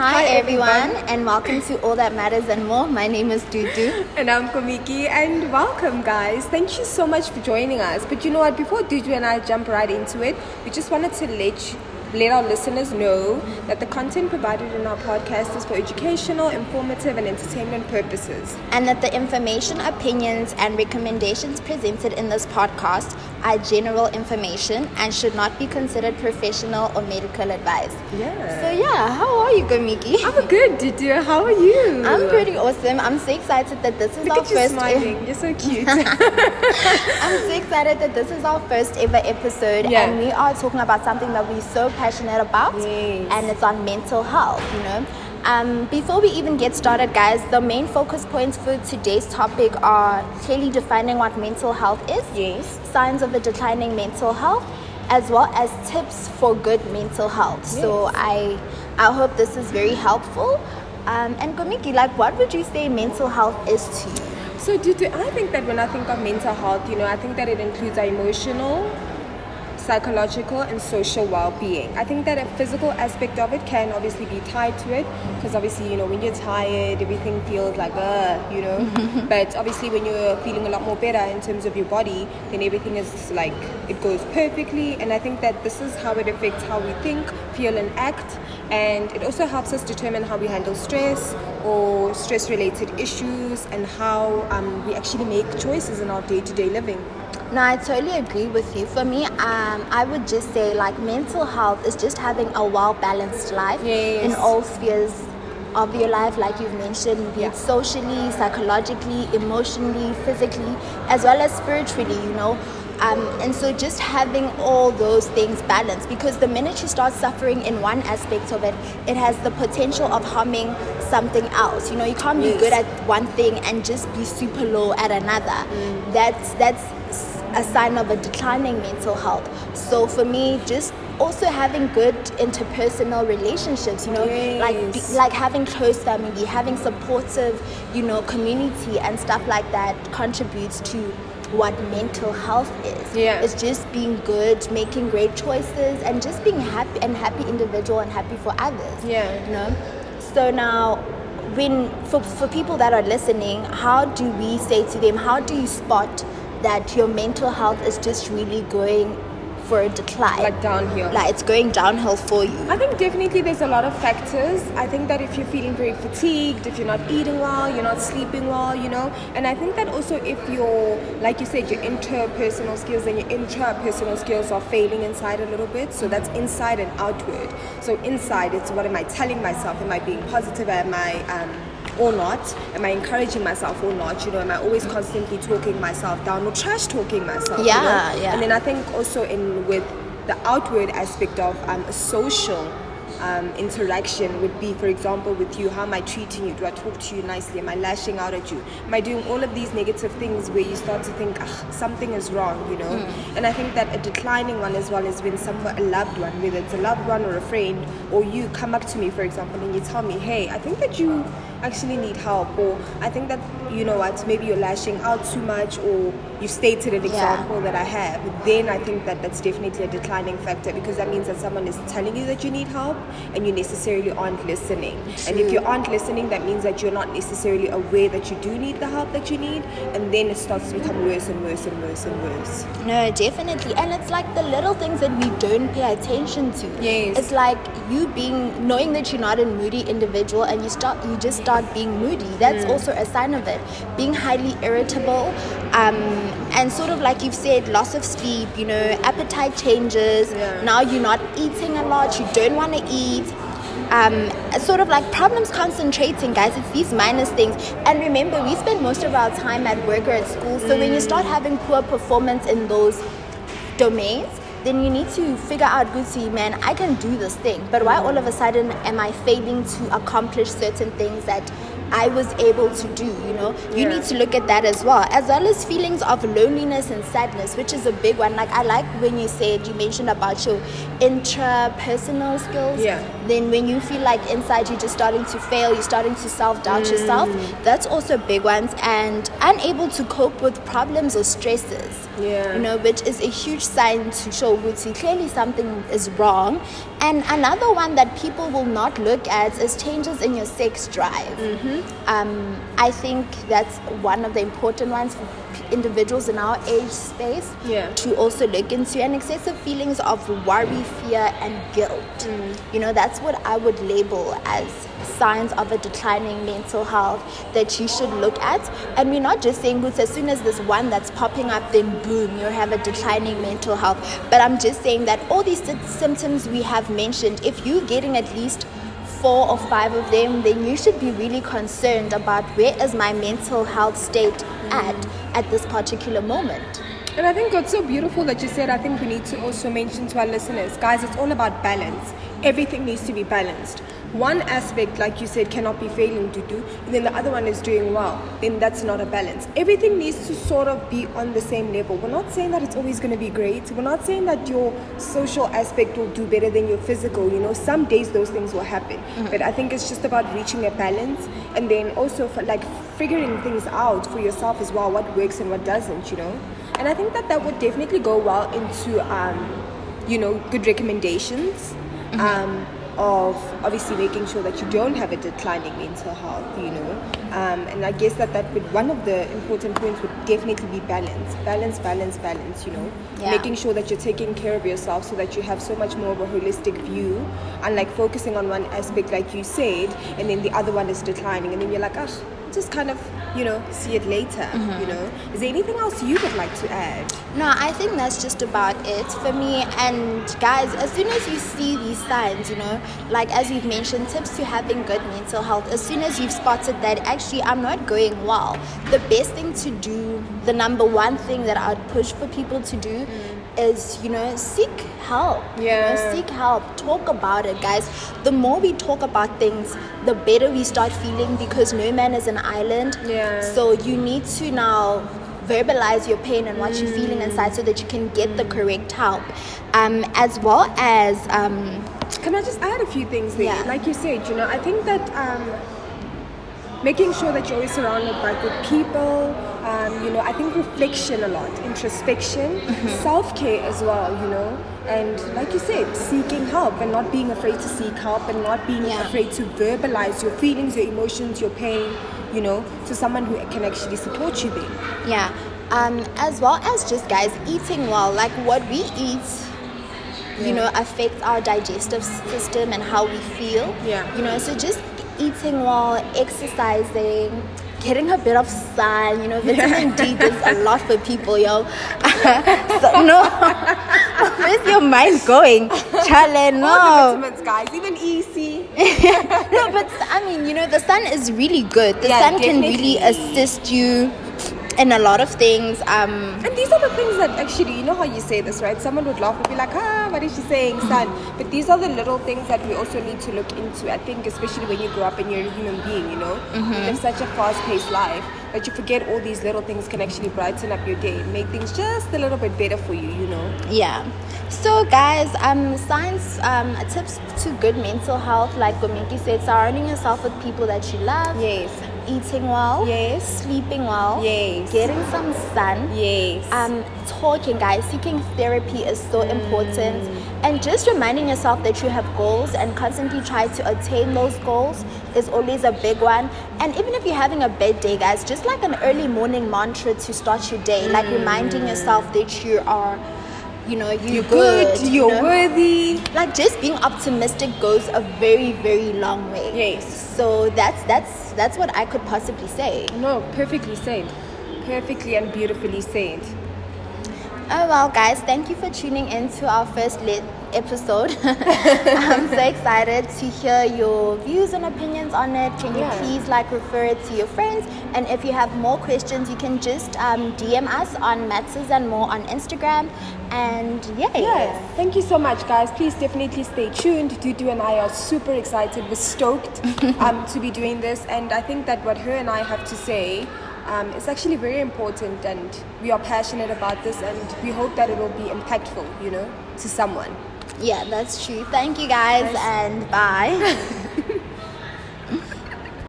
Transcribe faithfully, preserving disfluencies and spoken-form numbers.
Hi, Hi everyone, everyone and welcome to All That Matters and More. My name is Dudu. And I'm Kamiki, and welcome guys. Thank you so much for joining us. But you know what, before Dudu and I jump right into it, we just wanted to let you Let our listeners know that the content provided in our podcast is for educational, informative, and entertainment purposes. And that the information, opinions, and recommendations presented in this podcast are general information and should not be considered professional or medical advice. Yeah. So yeah, how are you, Kamiki? I'm good, Dudu. How are you? I'm pretty awesome. I'm so excited that this is Look our at you first. Smiling. E- You're so cute. I'm so excited that this is our first ever episode, yeah. And we are talking about something that we so. passionate about, yes. And it's on mental health, you know. Um, before we even get started, guys, the main focus points for today's topic are clearly defining what mental health is, yes. Signs of a declining mental health, as well as tips for good mental health. Yes. So I, I hope this is very helpful. Um, and Kamiki, like, what would you say mental health is to you? So, Dudu, I think that when I think of mental health, you know, I think that it includes our emotional, psychological, and social well-being. I think that a physical aspect of it can obviously be tied to it, because obviously, you know, when you're tired, everything feels like uh, you know. But obviously when you're feeling a lot more better in terms of your body, then everything is like, it goes perfectly. And I think that this is how it affects how we think, feel, and act. And it also helps us determine how we handle stress or stress-related issues, and how um, we actually make choices in our day-to-day living. No, I totally agree with you. For me, um, I would just say, like, mental health is just having a well-balanced life, yes. In all spheres of your life, like you've mentioned, be yeah. it socially, psychologically, emotionally, physically, as well as spiritually, you know. Um, and so just having all those things balanced, because the minute you start suffering in one aspect of it, it has the potential of harming something else. You know, you can't be yes. good at one thing and just be super low at another. Mm. That's that's a sign of a declining mental health. So for me, just also having good interpersonal relationships, you know, yes. like be, like having close family, having supportive, you know, community and stuff like that contributes to what mental health is. Yeah. It's just being good, making great choices, and just being happy, and happy individual, and happy for others. Yeah. You know? So now, when for for people that are listening, how do we say to them, how do you spot that your mental health is just really going for a decline, like downhill, like it's going downhill for you? I think definitely there's a lot of factors. I think that if you're feeling very fatigued, if you're not eating well, you're not sleeping well, you know. And I think that also if you're, like you said, your interpersonal skills and your intrapersonal skills are failing inside a little bit. So that's inside and outward. So inside, it's what am I telling myself? Am I being positive? Am I um or not? Am I encouraging myself or not? You know, am I always constantly talking myself down or trash talking myself? Yeah, you know? Yeah. And then I think also in with the outward aspect of um, a social um, interaction would be, for example, with you, how am I treating you? Do I talk to you nicely? Am I lashing out at you? Am I doing all of these negative things where you start to think, ah, something is wrong, you know? Mm. And I think that a declining one as well is when someone, a loved one, whether it's a loved one or a friend, or you come up to me, for example, and you tell me, hey, I think that you actually need help, or I think that, you know what, maybe you're lashing out too much, or you stated an example yeah. that I have, then I think that that's definitely a declining factor, because that means that someone is telling you that you need help and you necessarily aren't listening. True. And if you aren't listening, that means that you're not necessarily aware that you do need the help that you need, and then it starts to become worse and worse and worse and worse. No, definitely. And it's like the little things that we don't pay attention to. Yes. It's like you being, knowing that you're not a moody individual, and you start, you just start being moody. That's mm. also a sign of it. Being highly irritable, um, and sort of like you've said, loss of sleep, you know, appetite changes, yeah. now you're not eating a lot, you don't want to eat, um, sort of like problems concentrating, guys. It's these minus things. And remember, we spend most of our time at work or at school, so mm. when you start having poor performance in those domains, then you need to figure out, Gucci, man, I can do this thing, but why all of a sudden am I failing to accomplish certain things that I was able to do, you know? You yeah. need to look at that as well, as well as feelings of loneliness and sadness, which is a big one. Like, I like when you said, you mentioned about your intrapersonal skills. Yeah. Then when you feel like inside you're just starting to fail, you're starting to self-doubt mm. yourself, that's also big ones. And unable to cope with problems or stresses. yeah. you know, which is a huge sign to show Guti clearly something is wrong. And another one that people will not look at is changes in your sex drive. Mm-hmm. Um, I think that's one of the important ones for individuals in our age space yeah. to also look into, and excessive feelings of worry, fear, and guilt. Mm. You know, that's what I would label as signs of a declining mental health that you should look at. And we're not just saying, as soon as there's one that's popping up, then boom, you have a declining mental health. But I'm just saying that all these symptoms we have mentioned, if you're getting at least four or five of them, then you should be really concerned about where is my mental health state at at this particular moment. And I think it's so beautiful that you said, I think we need to also mention to our listeners, guys, it's all about balance. Everything needs to be balanced. One aspect, like you said, cannot be failing to do, and then the other one is doing well. Then that's not a balance. Everything needs to sort of be on the same level. We're not saying that it's always going to be great. We're not saying that your social aspect will do better than your physical. You know, some days those things will happen. Mm-hmm. But I think it's just about reaching a balance, and then also for, like, figuring things out for yourself as well, what works and what doesn't, you know. And I think that that would definitely go well into, um, you know, good recommendations. Mm-hmm. Um, of obviously making sure that you don't have a declining mental health, you know. Um, and I guess that, that would, one of the important points would definitely be balance. Balance, balance, balance, you know. Yeah. Making sure that you're taking care of yourself so that you have so much more of a holistic view, and like focusing on one aspect like you said, and then the other one is declining, and then you're like, oh, just kind of, you know, see it later. Mm-hmm. You know, is there anything else you would like to add? No, I think that's just about it for me. And guys, as soon as you see these signs, you know, like as you've mentioned, tips to having good mental health, as soon as you've spotted that actually I'm not going well, the best thing to do, the number one thing that I'd push for people to do mm. is, you know, seek help. Yeah. You know, seek help. Talk about it, guys. The more we talk about things, the better we start feeling, because no man is an island. Yeah. So you need to now verbalize your pain and what mm. you're feeling inside so that you can get the correct help. Um, as well as... Um, Can I just add a few things there? Yeah. Like you said, you know, I think that... Um, making sure that you're always surrounded by good people, um, you know, I think reflection a lot, introspection, mm-hmm. self-care as well, you know, and like you said, seeking help and not being afraid to seek help, and not being yeah. afraid to verbalize your feelings, your emotions, your pain, you know, to someone who can actually support you then. Yeah, um, as well as just, guys, eating well, like what we eat, yeah. you know, affects our digestive system and how we feel, yeah. you know, so just eating well, exercising, getting a bit of sun, you know, vitamin D does a lot for people, yo. So, no, where's your mind going? Chale, no. All the vitamins, guys, even E C. No, but I mean, you know, the sun is really good. The yeah, sun definitely. Can really assist you in a lot of things. Um, and these are the things that actually, you know how you say this, right? Someone would laugh and be like, ah, what is she saying, son? But these are the little things that we also need to look into, I think, especially when you grow up and you're a human being, you know? Mm-hmm. You live such a fast-paced life that you forget all these little things can actually brighten up your day and make things just a little bit better for you, you know? Yeah. So, guys, um, signs, um, tips to good mental health, like Kamiki said, surrounding yourself with people that you love. Yes. Eating well, yes. Sleeping well, yes. Getting some sun, yes. Um, talking, guys. Seeking therapy is so mm. important, and just reminding yourself that you have goals and constantly try to attain those goals is always a big one. And even if you're having a bad day, guys, just like an early morning mantra to start your day, mm. like reminding yourself that you are. You know, you're, you're good, good, you're you know? worthy. Like, just being optimistic goes a very, very long way. Yes. So that's that's that's what I could possibly say. No, perfectly said. Perfectly and beautifully said. Oh, well, guys, thank you for tuning in to our first lit episode. I'm so excited to hear your views and opinions on it. Can you yeah. please, like, refer it to your friends? And if you have more questions, you can just um, D M us on Matters and More on Instagram. And, yeah. Yes. Thank you so much, guys. Please definitely stay tuned. Dudu and I are super excited. We're stoked um, to be doing this. And I think that what her and I have to say... Um, it's actually very important, and we are passionate about this, and we hope that it will be impactful, you know, to someone. Yeah, that's true. Thank you, guys, nice. And bye.